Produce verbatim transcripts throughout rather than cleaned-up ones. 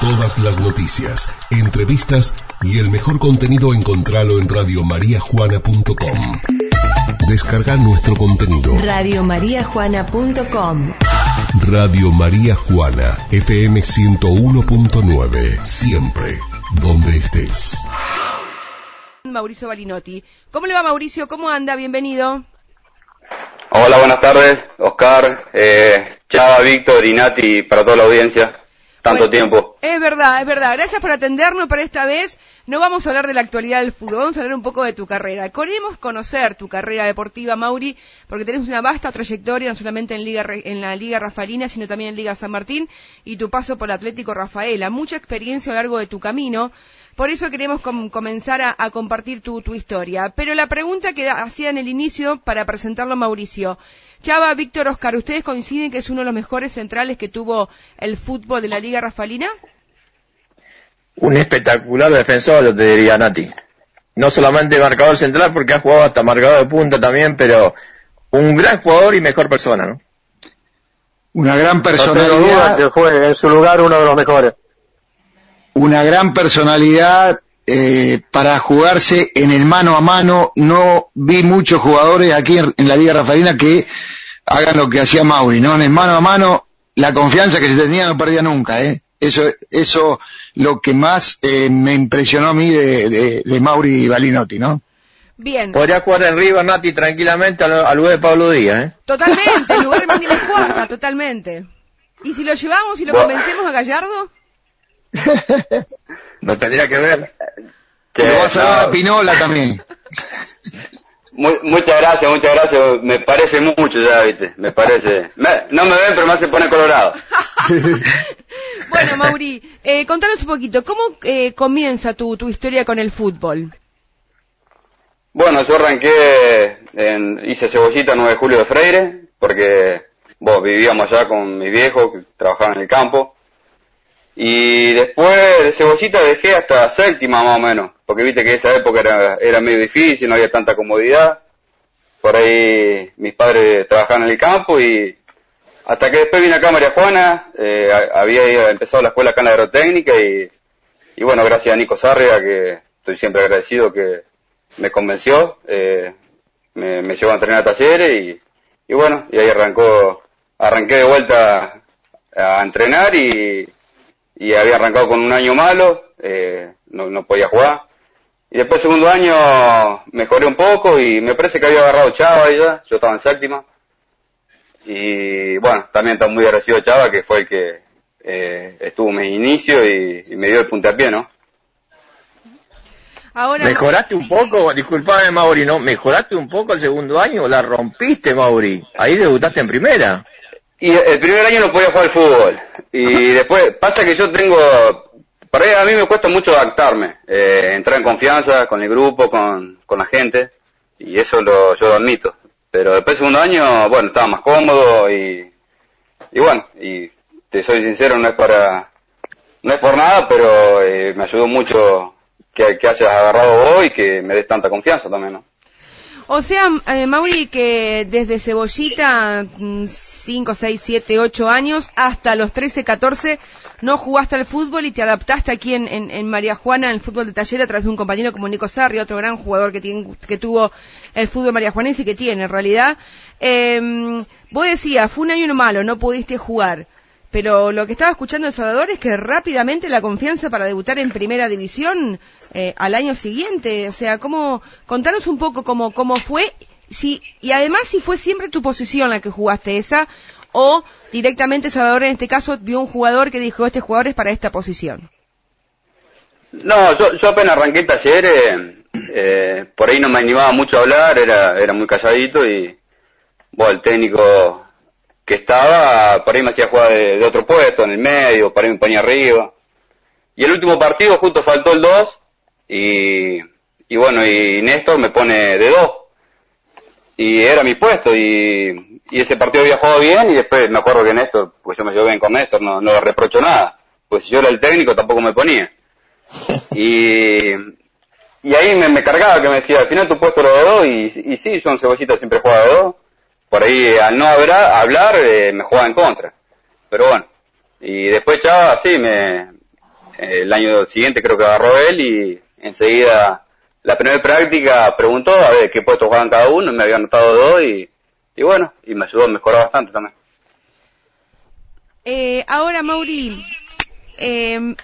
Todas las noticias, entrevistas y el mejor contenido encontralo en radio maría juana punto com. Descarga nuestro contenido. radio maría juana punto com. Radio María Juana, F M ciento uno punto nueve, siempre donde estés. Mauricio Balinotti. ¿Cómo le va, Mauricio? ¿Cómo anda? Bienvenido. Hola, buenas tardes, Oscar, eh, Chava, Víctor y Nati, para toda la audiencia. Tanto tiempo. Es verdad, es verdad. Gracias por atendernos, pero esta vez no vamos a hablar de la actualidad del fútbol, vamos a hablar un poco de tu carrera. Queremos conocer tu carrera deportiva, Mauri, porque tenés una vasta trayectoria, no solamente en, Liga, en la Liga Rafaelina, sino también en Liga San Martín, y tu paso por Atlético Rafaela. Mucha experiencia a lo largo de tu camino, por eso queremos com- comenzar a, a compartir tu, tu historia. Pero la pregunta que hacía en el inicio, para presentarlo a Mauricio... Chava, Víctor, Oscar, ¿ustedes coinciden que es uno de los mejores centrales que tuvo el fútbol de la Liga Rafaelina? Un espectacular defensor, lo te diría Nati. No solamente marcador central, porque ha jugado hasta marcador de punta también, pero un gran jugador y mejor persona, ¿no? Una gran personalidad. Que fue en su lugar uno de los mejores. Una gran personalidad. Eh, para jugarse en el mano a mano, no vi muchos jugadores aquí en, en la Liga Rafaelina que hagan lo que hacía Mauri, ¿no? En el mano a mano, la confianza que se tenía no perdía nunca, ¿eh? Eso, eso lo que más eh, me impresionó a mí de, de, de Mauri Balinotti, ¿no? Bien. Podría jugar en River, Nati, tranquilamente al, al lugar de Pablo Díaz, ¿eh? Totalmente, el lugar de Mandy la cuarta, totalmente. ¿Y si lo llevamos y lo convencemos a Gallardo? No tendría que ver. Que lo vas a dar a Pinola también. Muy, muchas gracias, muchas gracias. Me parece mucho ya, viste. Me parece. Me, no me ven, pero me hace poner colorado. Bueno, Mauri, eh, contanos un poquito. ¿Cómo eh, comienza tu, tu historia con el fútbol? Bueno, yo arranqué, en, hice cebollita nueve de julio de Freire, porque bueno, vivíamos allá con mi viejo, que trabajaba en el campo. Y después de cebollita dejé hasta séptima más o menos, porque viste que esa época era, era medio difícil, no había tanta comodidad. Por ahí mis padres trabajaban en el campo y hasta que después vine acá a María Juana, eh, había empezado la escuela acá en la aerotécnica y, y bueno, gracias a Nico Sarria, que estoy siempre agradecido, que me convenció, eh, me, me llevó a entrenar a talleres y, y bueno, y ahí arrancó, arranqué de vuelta a, a entrenar y... y había arrancado con un año malo, eh, no, no podía jugar. Y después segundo año mejoré un poco y me parece que había agarrado Chava ya, yo estaba en séptima. Y bueno, también está muy agradecido Chava, que fue el que eh, estuvo en mis inicios y, y me dio el puntapié, ¿no? Ahora... ¿Mejoraste un poco? Disculpame, Mauri, ¿no? ¿Mejoraste un poco el segundo año? ¿La rompiste, Mauri? Ahí debutaste en primera. Y el primer año no podía jugar al fútbol. Y después, pasa que yo tengo, para ahí a mí me cuesta mucho adaptarme, eh, entrar en confianza con el grupo, con, con la gente, y eso lo, yo lo admito. Pero después del segundo año, bueno, estaba más cómodo y, y bueno, y te soy sincero, no es para, no es por nada, pero eh, me ayudó mucho que, que hayas agarrado vos y que me des tanta confianza también, ¿no? O sea, eh, Mauri, que desde cebollita, cinco, seis, siete, ocho años, hasta los trece, catorce, no jugaste al fútbol y te adaptaste aquí en, en, en María Juana, al fútbol de taller, a través de un compañero como Nico Sarria, otro gran jugador que, tiene, que tuvo el fútbol mariajuanense y que tiene, en realidad. Eh, vos decías, fue un año malo, no pudiste jugar, pero lo que estaba escuchando El Salvador es que rápidamente la confianza para debutar en primera división eh, al año siguiente, o sea, cómo, contanos un poco cómo, cómo fue, si, y además si fue siempre tu posición la que jugaste esa, o directamente Salvador en este caso vio un jugador que dijo, este jugador es para esta posición. No, yo, yo apenas arranqué el taller, eh, eh, por ahí no me animaba mucho a hablar, era, era muy calladito y, bueno, el técnico... que estaba, por ahí me hacía jugar de, de otro puesto, en el medio, por ahí me ponía arriba. Y el último partido justo faltó el dos, y, y bueno, y Néstor me pone de dos. Y era mi puesto, y, y ese partido había jugado bien, y después me acuerdo que Néstor, pues yo me llevo bien con Néstor, no, no le reprocho nada. Pues si yo era el técnico tampoco me ponía. Y, y ahí me, me cargaba, que me decía, al final tu puesto era de dos, y, y sí, yo en cebollita siempre jugaba de dos. Por ahí, al no hablar, hablar eh, me jugaba en contra. Pero bueno. Y después Chava, sí, me, el año siguiente creo que agarró él y enseguida la primera práctica preguntó a ver qué puestos jugaban cada uno, me había anotado dos y, y bueno, y me ayudó a mejorar bastante también. Eh, ahora Mauri, eh,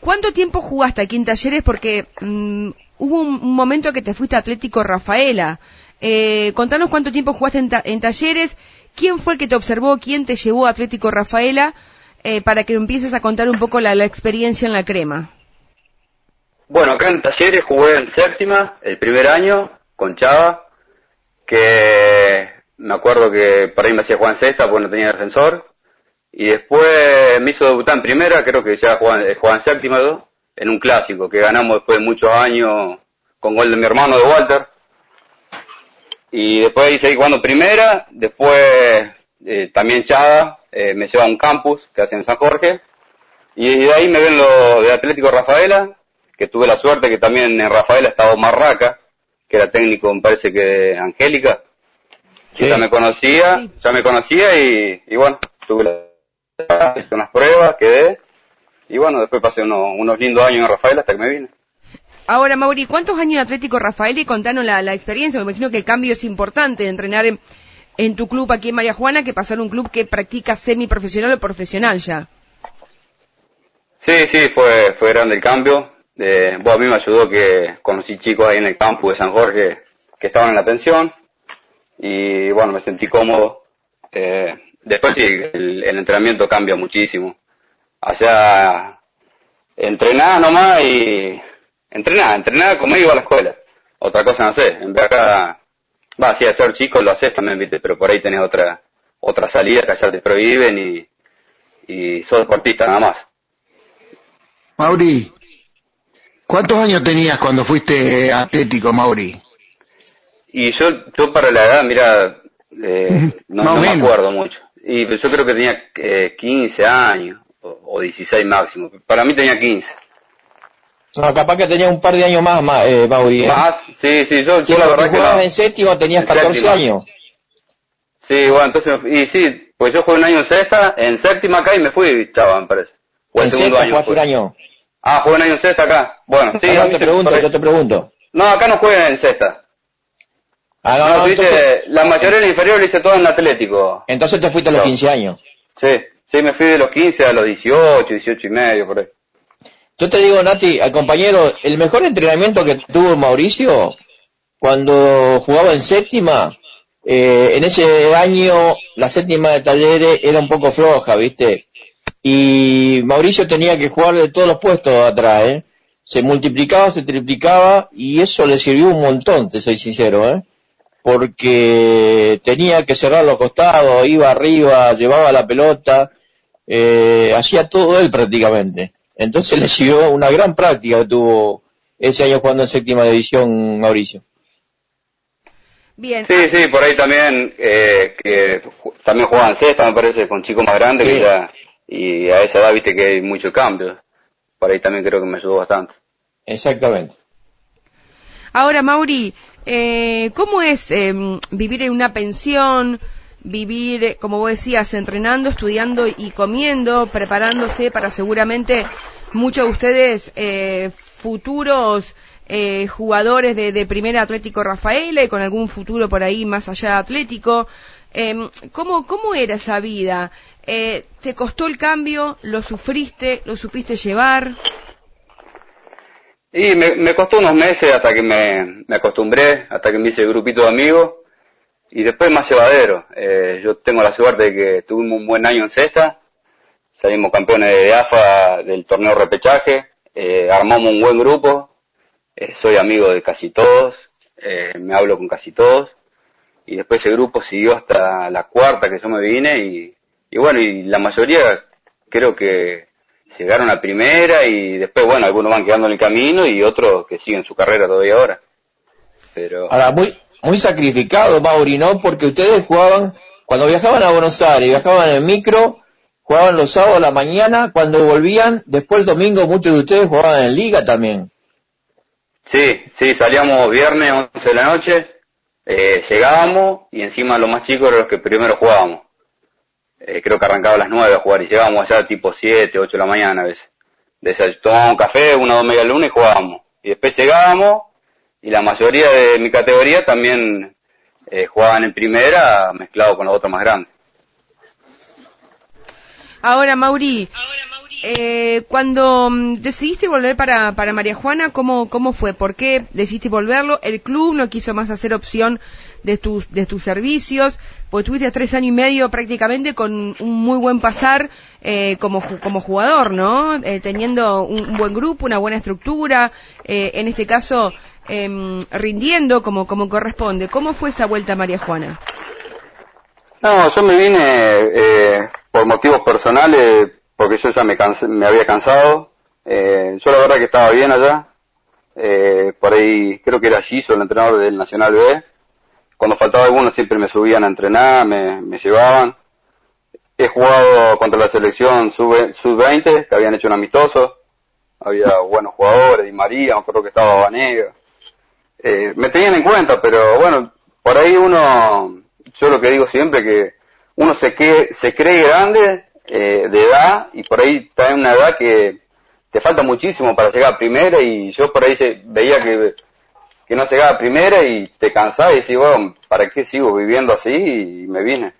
¿cuánto tiempo jugaste aquí en Talleres? Porque mm, hubo un, un momento que te fuiste a Atlético Rafaela. Eh, contanos cuánto tiempo jugaste en, ta- en Talleres, quién fue el que te observó, quién te llevó a Atlético Rafaela, eh, para que empieces a contar un poco la, la experiencia en la crema. Bueno, acá en Talleres jugué en séptima, el primer año, con Chava, que me acuerdo que para mí me hacía jugar en sexta porque no tenía defensor, y después me hizo debutar en primera, creo que ya jugaba en séptima, ¿no?, en un clásico que ganamos después de muchos años con gol de mi hermano, de Walter. Y después ahí seguí jugando primera, después eh, también Chada eh, me lleva a un campus que hace en San Jorge, y de ahí me ven los de Atlético Rafaela, que tuve la suerte que también en Rafaela estaba Omar Raca, que era técnico, me parece que de Angélica, sí. ya me conocía, sí. ya me conocía y, y bueno, tuve la, hice unas pruebas, quedé, y bueno, después pasé unos, unos lindos años en Rafaela hasta que me vine. Ahora, Mauri, ¿cuántos años en Atlético Rafaela? Y contanos la, la experiencia. Me imagino que el cambio es importante de entrenar en, en tu club aquí en María Juana que pasar a un club que practica semiprofesional o profesional ya. Sí, sí, fue fue grande el cambio. Eh, vos, a mí me ayudó que conocí chicos ahí en el campus de San Jorge que estaban en la pensión y bueno, me sentí cómodo. Eh, después sí, el, el entrenamiento cambia muchísimo. Allá entrenás nomás y... Entrenaba, entrenaba como iba a la escuela. Otra cosa no sé, en vez acá, va, si a ser chico lo haces también, viste, pero por ahí tenés otra, otra salida que allá te prohíben y, y sos deportista nada más. Mauri, ¿cuántos años tenías cuando fuiste eh, Atlético, Mauri? Y yo, yo para la edad, mira, eh, no, no me acuerdo mucho. Y yo creo que tenía eh, quince años, o, o dieciséis máximo. Para mí tenía quince. No, capaz que tenías un par de años más, más eh, Mauri. Más, sí, sí, yo, sí, yo la verdad que no. En séptimo tenías catorce años. Sí, bueno, entonces, y sí, pues yo jugué un año en sexta, en séptima acá y me fui, chaval, me parece. O el en segundo sexta, año. Un año. Ah, jugué un año en sexta acá. Bueno, sí. No, te se, pregunto, yo te pregunto. No, acá no juegan en sexta. Ah, no, no, no entonces, hice, la mayoría de la inferior lo hice todo en Atlético. Entonces te fuiste a los quince años. Sí, sí, me fui de los quince a los dieciocho, dieciocho y medio, por ahí. Yo te digo, Nati, al compañero, el mejor entrenamiento que tuvo Mauricio cuando jugaba en séptima, eh, en ese año la séptima de Talleres era un poco floja, ¿viste? Y Mauricio tenía que jugar de todos los puestos atrás, ¿eh? Se multiplicaba, se triplicaba y eso le sirvió un montón, te soy sincero, ¿eh? Porque tenía que cerrar los costados, iba arriba, llevaba la pelota, eh, hacía todo él prácticamente. Entonces le siguió una gran práctica que tuvo ese año jugando en séptima división, Mauricio. Bien. Sí, sí, por ahí también, eh, que también jugaban sexta, me parece, con chicos más grandes, sí. que ya, y a esa edad viste que hay muchos cambios. Por ahí también creo que me ayudó bastante. Exactamente. Ahora, Mauri, eh, ¿cómo es eh, vivir en una pensión? Vivir, como vos decías, entrenando, estudiando y comiendo, preparándose para seguramente muchos de ustedes eh, futuros eh, jugadores de, de primera Atlético Rafaela y con algún futuro por ahí más allá de Atlético. Eh, ¿cómo, cómo era esa vida? Eh, ¿te costó el cambio? ¿Lo sufriste? ¿Lo supiste llevar? Y me, me costó unos meses hasta que me, me acostumbré, hasta que me hice el grupito de amigos. Y después más llevadero. Eh, yo tengo la suerte de que tuvimos un buen año en sexta, salimos campeones de AFA del torneo repechaje, eh, armamos un buen grupo, eh, soy amigo de casi todos, eh, me hablo con casi todos, y después ese grupo siguió hasta la cuarta que yo me vine, y, y bueno, y la mayoría creo que llegaron a primera, y después, bueno, algunos van quedando en el camino, y otros que siguen su carrera todavía ahora. Pero... Ahora, muy... Muy sacrificado, Mauri, ¿no? Porque ustedes jugaban, cuando viajaban a Buenos Aires, viajaban en micro, jugaban los sábados a la mañana, cuando volvían, después el domingo muchos de ustedes jugaban en liga también. Sí, sí, salíamos viernes once de la noche, eh, llegábamos y encima los más chicos eran los que primero jugábamos. Eh, creo que arrancaba a las nueve a jugar y llegábamos allá tipo siete, ocho de la mañana a veces. tomábamos café, una o dos media luna y jugábamos. Y después llegábamos, y la mayoría de mi categoría también eh, jugaban en primera, mezclado con los otros más grandes. Ahora, Mauri, Ahora, Mauri. Eh, cuando decidiste volver para, para María Juana, ¿cómo, cómo fue? ¿Por qué decidiste volverlo? ¿El club no quiso más hacer opción de tus, de tus servicios? Porque tuviste tres años y medio prácticamente con un muy buen pasar eh, como, como jugador, ¿no? Eh, teniendo un, un buen grupo, una buena estructura, eh, en este caso eh, rindiendo como, como corresponde. ¿Cómo fue esa vuelta a María Juana? No, yo me vine... Eh... por motivos personales, porque yo ya me cansé, me había cansado. Eh, yo la verdad que estaba bien allá. Eh, por ahí, creo que era Giso, el entrenador del Nacional B. Cuando faltaba alguno siempre me subían a entrenar, me, me llevaban. He jugado contra la selección sub veinte, que habían hecho un amistoso. Había buenos jugadores, Di María, creo que estaba Banega. Eh, me tenían en cuenta, pero bueno, por ahí uno, yo lo que digo siempre que uno se cree, se cree grande eh, de edad, y por ahí está en una edad que te falta muchísimo para llegar a primera, y yo por ahí se, veía que, que no llegaba a primera y te cansaba y decís, bueno, ¿para qué sigo viviendo así? Y me vine.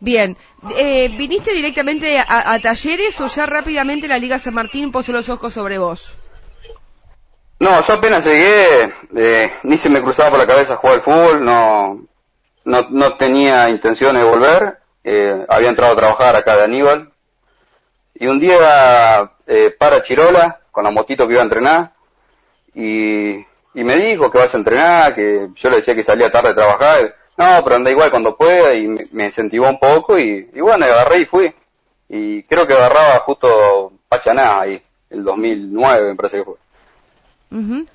Bien, eh, ¿viniste directamente a, a Talleres o ya rápidamente la Liga San Martín puso los ojos sobre vos? No, yo apenas llegué, eh, ni se me cruzaba por la cabeza jugar al fútbol, no... No, no tenía intenciones de volver, eh, había entrado a trabajar acá de Aníbal, y un día eh, para Chirola, con la motito que iba a entrenar, y, y me dijo que vas a entrenar, que yo le decía que salía tarde de trabajar, no, pero anda igual cuando pueda, y me, me incentivó un poco, y, y bueno, agarré y fui, y creo que agarraba justo Pachaná ahí, el dos mil nueve me parece que fue. Uh-huh.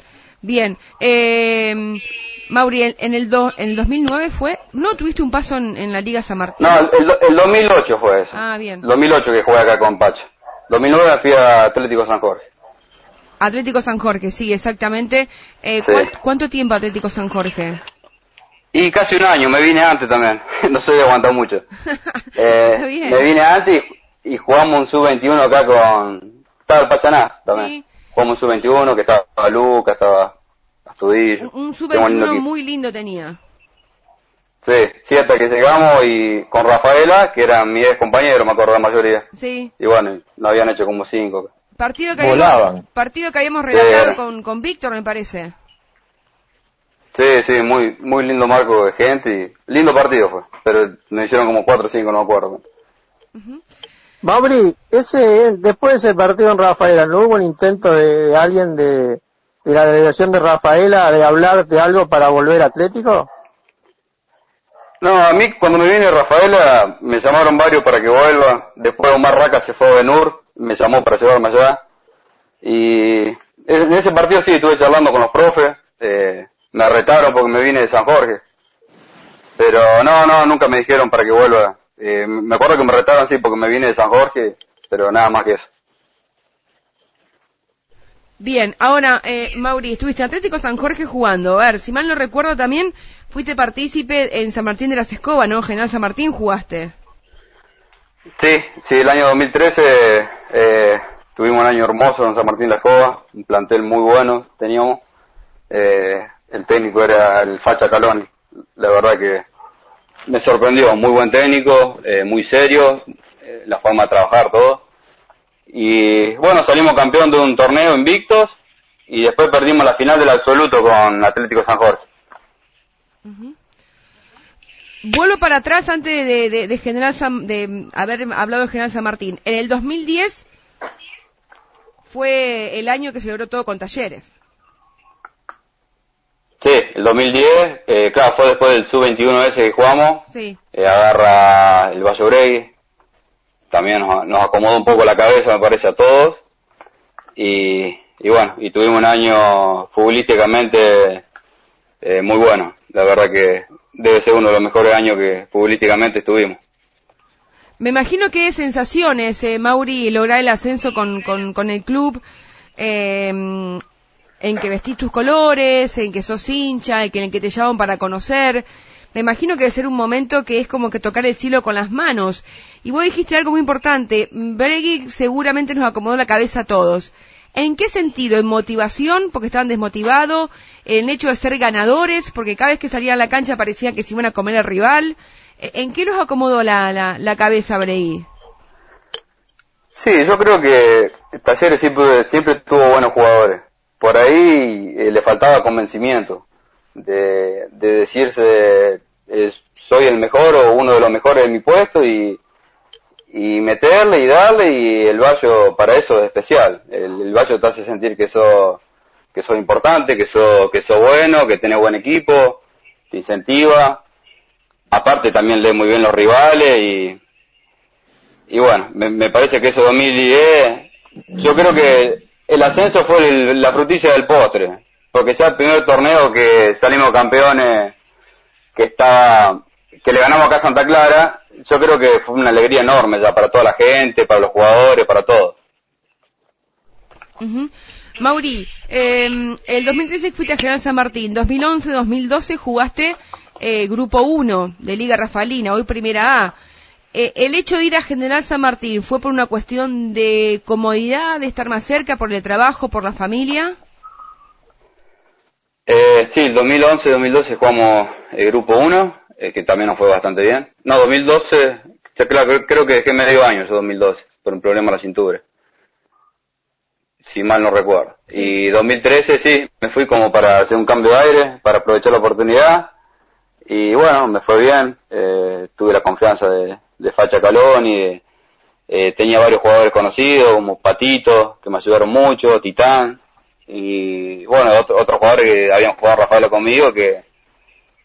Bien, eh... Mauri, en el, do, en el dos mil nueve fue, ¿no tuviste un paso en, en la Liga San Martín? No, el, el dos mil ocho fue eso. Ah, bien. dos mil ocho que jugué acá con Pacho. dos mil nueve fui a Atlético San Jorge. Atlético San Jorge, sí, exactamente. Eh, sí. ¿cuánto, ¿Cuánto tiempo Atlético San Jorge? Y casi un año, me vine antes también. No soy de aguantar mucho. eh, bien. Me vine antes y, y jugamos un sub veintiuno acá con... Estaba el Pachaná también. Sí. Jugamos un sub veintiuno que estaba Luca, estaba... Astudillo. Un sub veintiuno muy lindo tenía. Sí, sí, hasta que llegamos y con Rafaela, que era mi ex compañero, me acuerdo la mayoría. Sí. Y bueno, lo habían hecho como cinco. Partido que habíamos, partido que habíamos relatado sí, con, con Víctor, me parece. Sí, sí, muy muy lindo marco de gente. Y lindo partido fue, pero me hicieron como cuatro o cinco, no me acuerdo. Uh-huh. Mauri, ese, después de ese partido en Rafaela, ¿no hubo un intento de alguien de... de la delegación de Rafaela de hablar de algo para volver Atlético? No, a mí cuando me vine Rafaela me llamaron varios para que vuelva, después Omar Raca se fue a Benur, me llamó para llevarme allá, y en ese partido sí estuve charlando con los profes, eh, me retaron porque me vine de San Jorge, pero no, no, nunca me dijeron para que vuelva, eh, me acuerdo que me retaron sí porque me vine de San Jorge, pero nada más que eso. Bien, ahora, eh, Mauri, estuviste en Atlético San Jorge jugando. A ver, si mal no recuerdo también, fuiste partícipe en San Martín de las Escobas, ¿no? General San Martín jugaste. Sí, sí, el año dos mil trece eh, tuvimos un año hermoso en San Martín de las Escobas, un plantel muy bueno teníamos. Eh, el técnico era el Facha Calón, la verdad que me sorprendió, muy buen técnico, eh, muy serio, eh, la forma de trabajar, todo. Y bueno, salimos campeón de un torneo invictos y después perdimos la final del absoluto con Atlético San Jorge. Uh-huh. Vuelvo para atrás antes de, de, de General San, de haber hablado de General San Martín. En el dos mil diez fue el año que se logró todo con Talleres. Sí, el dos mil diez, eh, claro, fue después del sub veintiuno ese que jugamos. Sí. Eh, agarra el Valle Bregui. También nos, nos acomodó un poco la cabeza, me parece, a todos. Y, y bueno, y tuvimos un año futbolísticamente eh, muy bueno. La verdad que debe ser uno de los mejores años que futbolísticamente estuvimos. Me imagino que de sensaciones, eh, Mauri, lograr el ascenso con, con, con el club, eh, en que vestís tus colores, en que sos hincha, en que, en que te llaman para conocer... Me imagino que debe ser un momento que es como que tocar el cielo con las manos. Y vos dijiste algo muy importante. Bregui seguramente nos acomodó la cabeza a todos. ¿En qué sentido? ¿En motivación? Porque estaban desmotivados. ¿En el hecho de ser ganadores? Porque cada vez que salían a la cancha parecía que se iban a comer al rival. ¿En qué los acomodó la, la, la cabeza Bregui? Sí, yo creo que Talleres siempre, siempre tuvo buenos jugadores. Por ahí eh, le faltaba convencimiento de, de decirse eh, soy el mejor o uno de los mejores de mi puesto y, y meterle y darle, y el Bayo para eso es especial. El, el Bayo te hace sentir que sos, que sos importante, que sos, que sos bueno, que tenés buen equipo, te incentiva. Aparte también lee muy bien los rivales y, y bueno, me, me parece que ese dos mil diez, yo creo que el ascenso fue el, la frutilla del postre, porque ya el primer torneo que salimos campeones, que está, que le ganamos acá a Santa Clara, yo creo que fue una alegría enorme ya para toda la gente, para los jugadores, para todos. Uh-huh. Mauri, eh, el dos mil trece fuiste a General San Martín, dos mil once dos mil doce jugaste eh, Grupo uno de Liga Rafaelina, hoy Primera A. Eh, ¿El hecho de ir a General San Martín fue por una cuestión de comodidad, de estar más cerca, por el trabajo, por la familia? Eh, sí, dos mil once dos mil doce jugamos el Grupo uno, eh, que también nos fue bastante bien. No, dos mil doce, yo creo, creo que dejé medio año ese dos mil doce, por un problema en la cintura, si mal no recuerdo. Sí. Y dos mil trece, sí, me fui como para hacer un cambio de aire, para aprovechar la oportunidad. Y bueno, me fue bien, eh, tuve la confianza de, de Facha Calón y de, eh, tenía varios jugadores conocidos como Patito, que me ayudaron mucho, Titán, y bueno, otros otro jugadores que habían jugado Rafaela conmigo, que,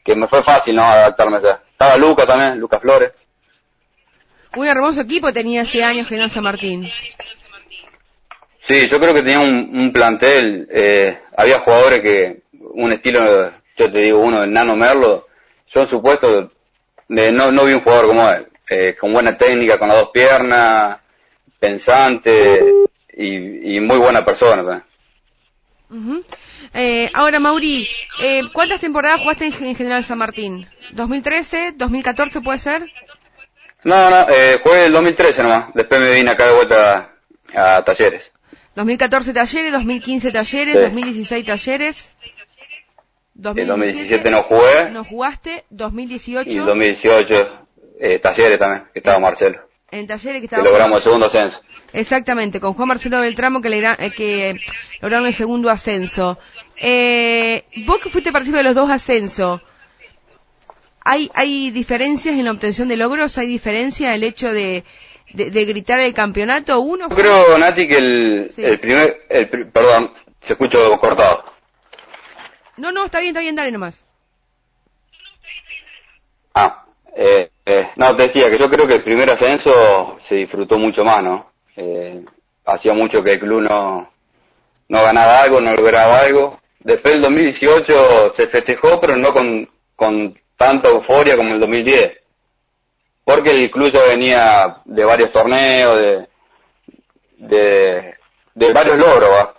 que me fue fácil, ¿no?, adaptarme allá. Estaba Luca también, Lucas Flores. Un hermoso equipo tenía ese año General San Martín. Sí, yo creo que tenía un, un plantel, eh, había jugadores que, un estilo, yo te digo uno, el Nano Merlo. Yo en su puesto eh, no, no vi un jugador como él, eh, con buena técnica, con las dos piernas, pensante y, y muy buena persona. Uh-huh. eh, ahora Mauri, eh, ¿cuántas temporadas jugaste en, en General San Martín? ¿dos mil trece? ¿dos mil catorce puede ser? No, no, eh, jugué el dos mil trece nomás, después me vine acá de vuelta a, a Talleres. dos mil catorce Talleres, dos mil quince Talleres, sí. dos mil dieciséis Talleres. dos mil diecisiete, el dos mil diecisiete no jugué. No jugaste. dos mil dieciocho. Y dos mil dieciocho eh, Talleres también, que estaba Marcelo. En Talleres que estaba. Que logramos el segundo ascenso. Exactamente, con Juan Marcelo Beltramo que, le, eh, que lograron el segundo ascenso. Eh, vos que fuiste partícipe de los dos ascensos, ¿hay, ¿hay diferencias en la obtención de logros? ¿Hay diferencia en el hecho de, de, de gritar el campeonato? Uno. Yo creo, Nati, que el, sí. el primer... El, perdón, se escucha cortado. No, no, está bien, está bien, dale nomás. Ah, eh, eh, no, te decía que yo creo que el primer ascenso se disfrutó mucho más, ¿no? Eh, hacía mucho que el club no, no ganaba algo, no lograba algo. Después del dos mil dieciocho se festejó, pero no con, con tanta euforia como el dos mil diez. Porque el club ya venía de varios torneos, de, de, de varios logros, ¿va?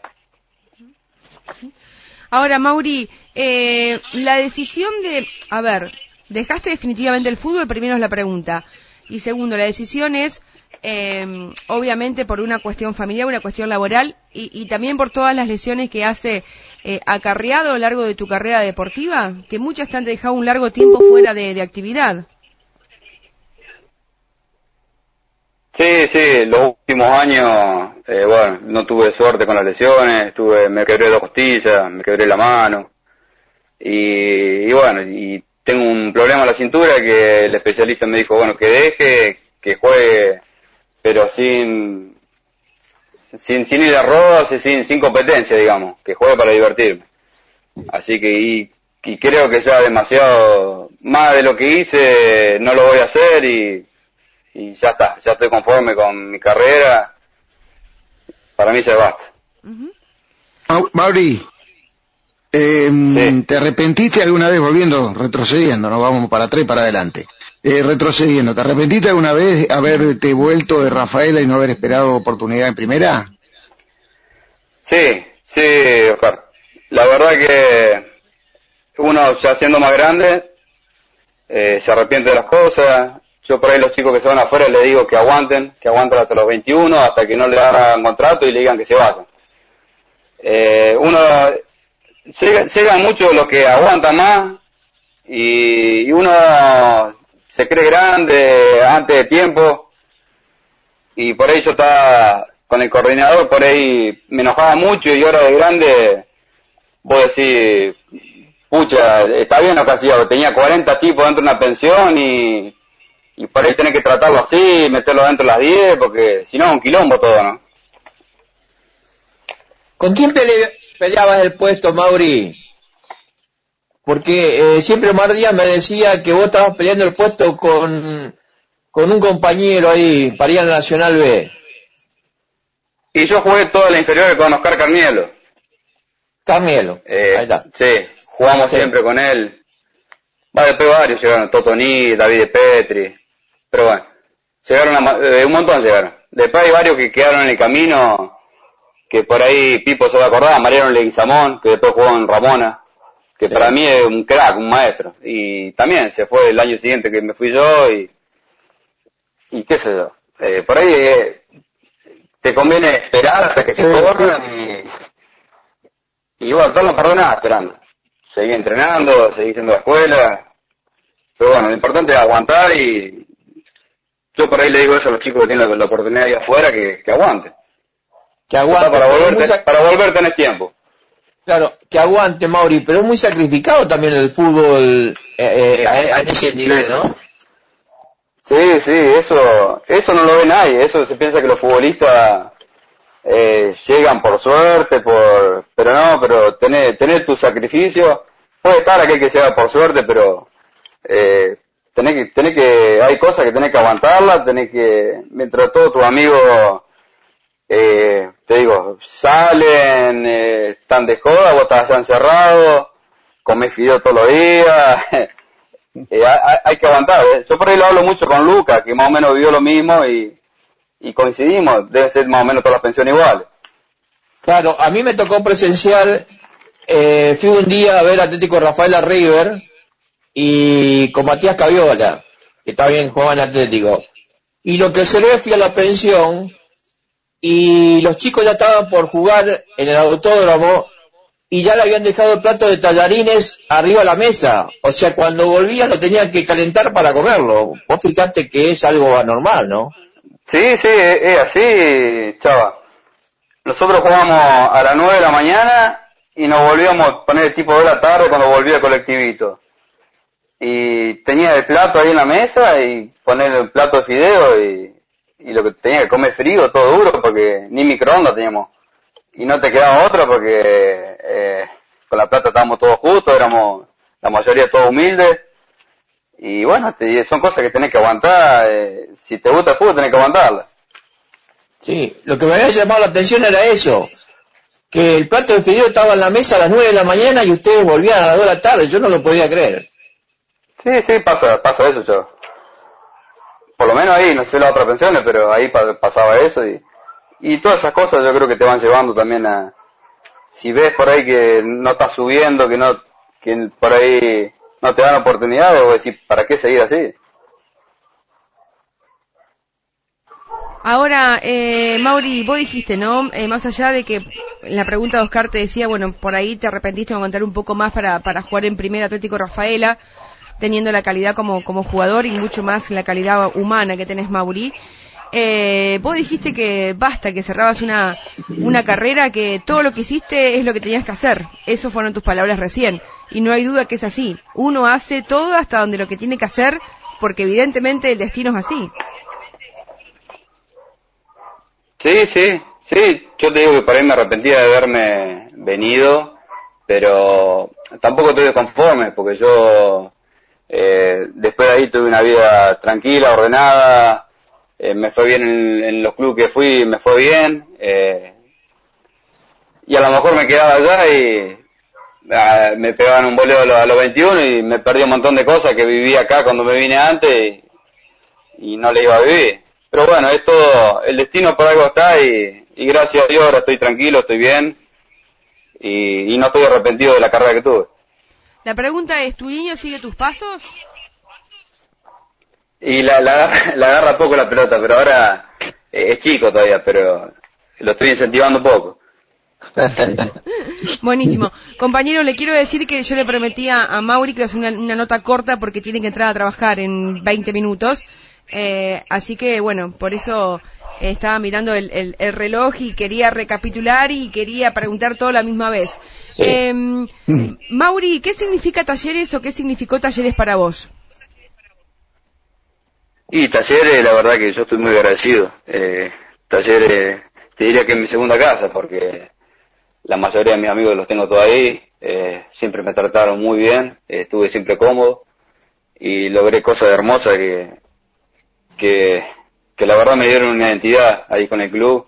Ahora, Mauri, eh, la decisión de... A ver, dejaste definitivamente el fútbol, primero es la pregunta. Y segundo, la decisión es, eh, obviamente, por una cuestión familiar, una cuestión laboral, y, y también por todas las lesiones que has eh, acarreado a lo largo de tu carrera deportiva, que muchas te han dejado un largo tiempo fuera de, de actividad. Sí, sí, los últimos años, eh, bueno, no tuve suerte con las lesiones, tuve, me quebré dos costillas, me quebré la mano, y, y bueno, y tengo un problema en la cintura que el especialista me dijo, bueno, que deje, que juegue, pero sin, sin, sin ir a rodas, sin, sin competencia, digamos, que juegue para divertirme. Así que, y, y creo que ya demasiado, más de lo que hice, no lo voy a hacer y, y ya está, ya estoy conforme con mi carrera, para mí se basta. Uh-huh. Mauri, eh, sí. ¿Te arrepentiste alguna vez, volviendo, retrocediendo, no vamos para atrás para adelante, eh, retrocediendo, ¿te arrepentiste alguna vez haberte vuelto de Rafaela y no haber esperado oportunidad en primera? Sí, sí, Oscar, la verdad que uno ya siendo más grande, eh, se arrepiente de las cosas. Yo por ahí los chicos que se van afuera les digo que aguanten, que aguanten hasta los veintiuno, hasta que no le hagan contrato y le digan que se vayan. Eh, uno, llegan, llegan muchos los que aguantan más y, y uno se cree grande antes de tiempo y por ahí yo estaba con el coordinador, por ahí me enojaba mucho y ahora de grande voy a decir, pucha, está bien lo que hacía, tenía cuarenta tipos dentro de una pensión y, y por ahí tenés que tratarlo así, meterlo dentro de las diez, porque si no es un quilombo todo, ¿no? ¿Con quién pele- peleabas el puesto, Mauri? Porque eh, siempre Omar Díaz me decía que vos estabas peleando el puesto con, con un compañero ahí, para ir al Nacional B. Y yo jugué toda la inferior con Oscar Carnielo. Carnielo, eh, ahí está. Sí, jugamos sí. siempre con él. Vale, después varios llegaron, Totoní, David Petri, pero bueno, llegaron a, eh, un montón llegaron. Después hay varios que quedaron en el camino, que por ahí Pipo se va a acordar, Mariano Leguizamón, que después jugó en Ramona, que sí. para mí es un crack, un maestro. Y también se fue el año siguiente que me fui yo y, y qué sé yo. Eh, por ahí eh, te conviene esperar hasta que sí. se borren y, y bueno, no perdés nada esperando. Seguí entrenando, seguí yendo a la escuela, pero bueno, lo importante es aguantar y yo por ahí le digo eso a los chicos que tienen la, la oportunidad ahí afuera, que, que aguanten. Que aguante. Para volver, muy... ten, para volver tenés tiempo. Claro, que aguante, Mauri, pero es muy sacrificado también el fútbol eh, eh, a, a ese nivel, ¿no? Sí, sí, eso eso no lo ve nadie, eso se piensa que los futbolistas... Eh, llegan por suerte, por pero no, pero tener tener tu sacrificio, puede estar aquel que llega por suerte, pero eh, tenés que, tenés que, hay cosas que tenés que aguantarlas, tenés que, mientras todos tus amigos, eh, te digo, salen, eh, están de joda, vos estás allá encerrado, comés fideo todos los días, eh, hay, hay que aguantar, eh. Yo por ahí lo hablo mucho con Luca, que más o menos vivió lo mismo y y coincidimos, deben ser más o menos todas las pensiones iguales. Claro, a mí me tocó presenciar, eh, fui un día a ver Atlético Rafaela River y con Matías Caviola, que también jugaba en Atlético. Y lo que observé, fui a la pensión y los chicos ya estaban por jugar en el autódromo y ya le habían dejado el plato de tallarines arriba de la mesa. O sea, cuando volvían lo tenían que calentar para comerlo. Vos fijaste que es algo anormal, ¿no? Sí, sí, es, es así, chava. Nosotros jugábamos a las nueve de la mañana y nos volvíamos a poner tipo de la tarde cuando volvía el colectivito. Y tenía el plato ahí en la mesa y poner el plato de fideo y, y lo que tenía que comer frío, todo duro, porque ni microondas teníamos. Y no te quedaba otra porque eh, con la plata estábamos todos justos, éramos la mayoría todos humildes. Y bueno, te, son cosas que tenés que aguantar, eh, si te gusta el fútbol tenés que aguantarla. Sí, lo que me había llamado la atención era eso, que el plato de fideo estaba en la mesa a las nueve de la mañana y ustedes volvían a las dos de la tarde, yo no lo podía creer. Sí, sí, pasa, pasa eso yo. Por lo menos ahí, no sé las otras pensiones, pero ahí pa- pasaba eso y, y todas esas cosas yo creo que te van llevando también a... Si ves por ahí que no estás subiendo, que no, que por ahí... no te dan oportunidad o decir, ¿para qué seguir así? Ahora, eh, Mauri, vos dijiste, ¿no? Eh, más allá de que en la pregunta de Oscar te decía, bueno, por ahí te arrepentiste de aguantar un poco más para, para jugar en primer Atlético Rafaela, teniendo la calidad como, como jugador y mucho más la calidad humana que tenés, Mauri. Eh, vos dijiste que basta, que cerrabas una, una carrera, que todo lo que hiciste es lo que tenías que hacer. Eso fueron tus palabras recién. Y no hay duda que es así. Uno hace todo hasta donde lo que tiene que hacer, porque evidentemente el destino es así. Sí, sí, sí. Yo te digo que por ahí me arrepentía de haberme venido, pero tampoco estoy conforme, porque yo eh, después de ahí tuve una vida tranquila, ordenada, eh, me fue bien en, en los clubes que fui, me fue bien, eh, y a lo mejor me quedaba allá y... me pegaban un boleo a los, a los veintiuno y me perdí un montón de cosas que viví acá cuando me vine antes y, y no le iba a vivir. Pero bueno, es todo, el destino por algo está y, y gracias a Dios ahora estoy tranquilo, estoy bien y, y no estoy arrepentido de la carrera que tuve. La pregunta es, ¿tu niño sigue tus pasos? Y la, la, la agarra poco la pelota, pero ahora es chico todavía, pero lo estoy incentivando un poco. Buenísimo. Compañero, le quiero decir que yo le prometía a Mauri que hace una, una nota corta porque tiene que entrar a trabajar en veinte minutos. Eh, así que, bueno, por eso estaba mirando el, el, el reloj y quería recapitular y quería preguntar todo a la misma vez. Sí. Eh, Mauri, ¿qué significa Talleres o qué significó Talleres para vos? Y Talleres, la verdad que yo estoy muy agradecido. Eh, Talleres, te diría que es mi segunda casa porque la mayoría de mis amigos los tengo todavía ahí. Eh, siempre me trataron muy bien, eh, estuve siempre cómodo y logré cosas hermosas que, que, que la verdad me dieron una identidad ahí con el club.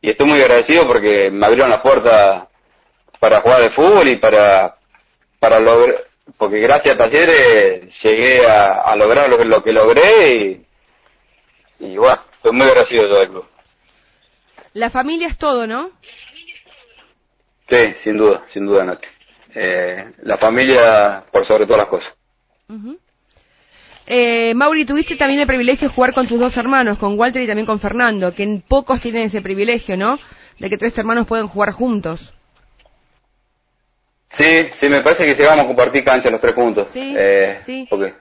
Y estoy muy agradecido porque me abrieron las puertas para jugar de fútbol y para, para lograr, porque gracias a Talleres llegué a, a lograr lo que, lo que logré y, y bueno, estoy muy agradecido yo del club. La familia es todo, ¿no? Sí, sin duda, sin duda, Nati. Eh, la familia por sobre todas las cosas. Uh-huh. eh, Mauri, tuviste también el privilegio de jugar con tus dos hermanos, con Walter y también con Fernando, que en pocos tienen ese privilegio, ¿no? De que tres hermanos pueden jugar juntos. Sí, sí, me parece que llegamos a compartir cancha los tres juntos. Sí, eh, sí. Okay.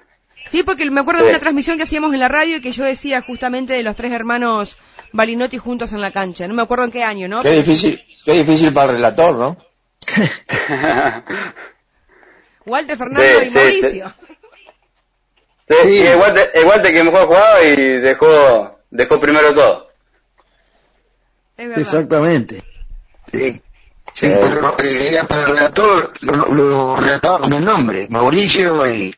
Sí, porque me acuerdo sí. de una transmisión que hacíamos en la radio y que yo decía justamente de los tres hermanos Balinotti juntos en la cancha. No me acuerdo en qué año, ¿no? Qué difícil, qué difícil para el relator, ¿no? Walter, Fernando sí, y sí, Mauricio. Sí, sí, sí. El Walter, el Walter que mejor jugaba y dejó, dejó primero todo. Es verdad. Exactamente. Sí. Sí, pero era para el relator, lo, lo relataba con el nombre, Mauricio y,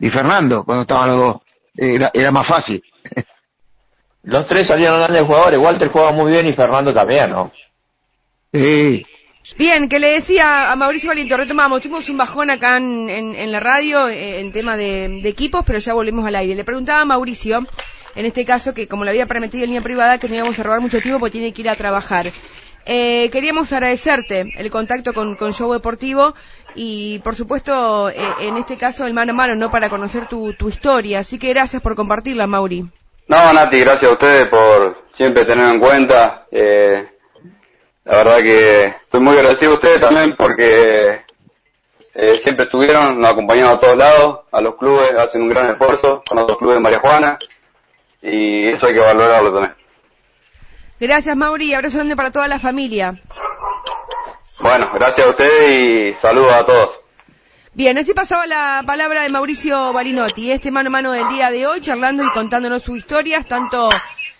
y Fernando, cuando estaban los dos, era, era más fácil. Los tres salieron grandes jugadores, Walter jugaba muy bien y Fernando también, ¿no? Sí. Bien, que le decía a Mauricio Balinotti, retomamos, tuvimos un bajón acá en, en, en la radio en tema de, de equipos, pero ya volvemos al aire. Le preguntaba a Mauricio, en este caso, que como le había prometido en línea privada, que no íbamos a robar mucho tiempo porque tiene que ir a trabajar. Eh, queríamos agradecerte el contacto con, con Show Deportivo y por supuesto eh, en este caso el mano a mano, ¿no? Para conocer tu, tu historia, así que gracias por compartirla, Mauri. No, Nati, gracias a ustedes por siempre tener en cuenta, eh, la verdad que estoy muy agradecido a ustedes también porque eh, siempre estuvieron, nos acompañaron a todos lados, a los clubes, hacen un gran esfuerzo con otros clubes de María Juana y eso hay que valorarlo también. Gracias, Mauri, abrazo grande para toda la familia. Bueno, gracias a ustedes y saludos a todos. Bien, así pasaba la palabra de Mauricio Balinotti, este mano a mano del día de hoy, charlando y contándonos sus historias, tanto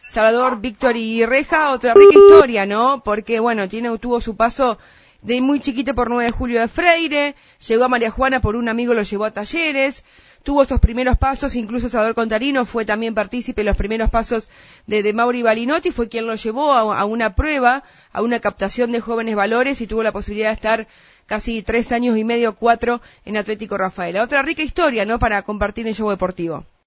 Salvador, Víctor y Reja, otra rica historia, ¿no? Porque, bueno, tiene tuvo su paso de muy chiquito por nueve de julio de Freire, llegó a María Juana por un amigo, lo llevó a Talleres. Tuvo esos primeros pasos, incluso Salvador Contarino fue también partícipe de los primeros pasos de, de Mauri Balinotti, fue quien lo llevó a, a una prueba, a una captación de jóvenes valores y tuvo la posibilidad de estar casi tres años y medio, cuatro, en Atlético Rafaela. Otra rica historia, ¿no?, para compartir en Show Deportivo.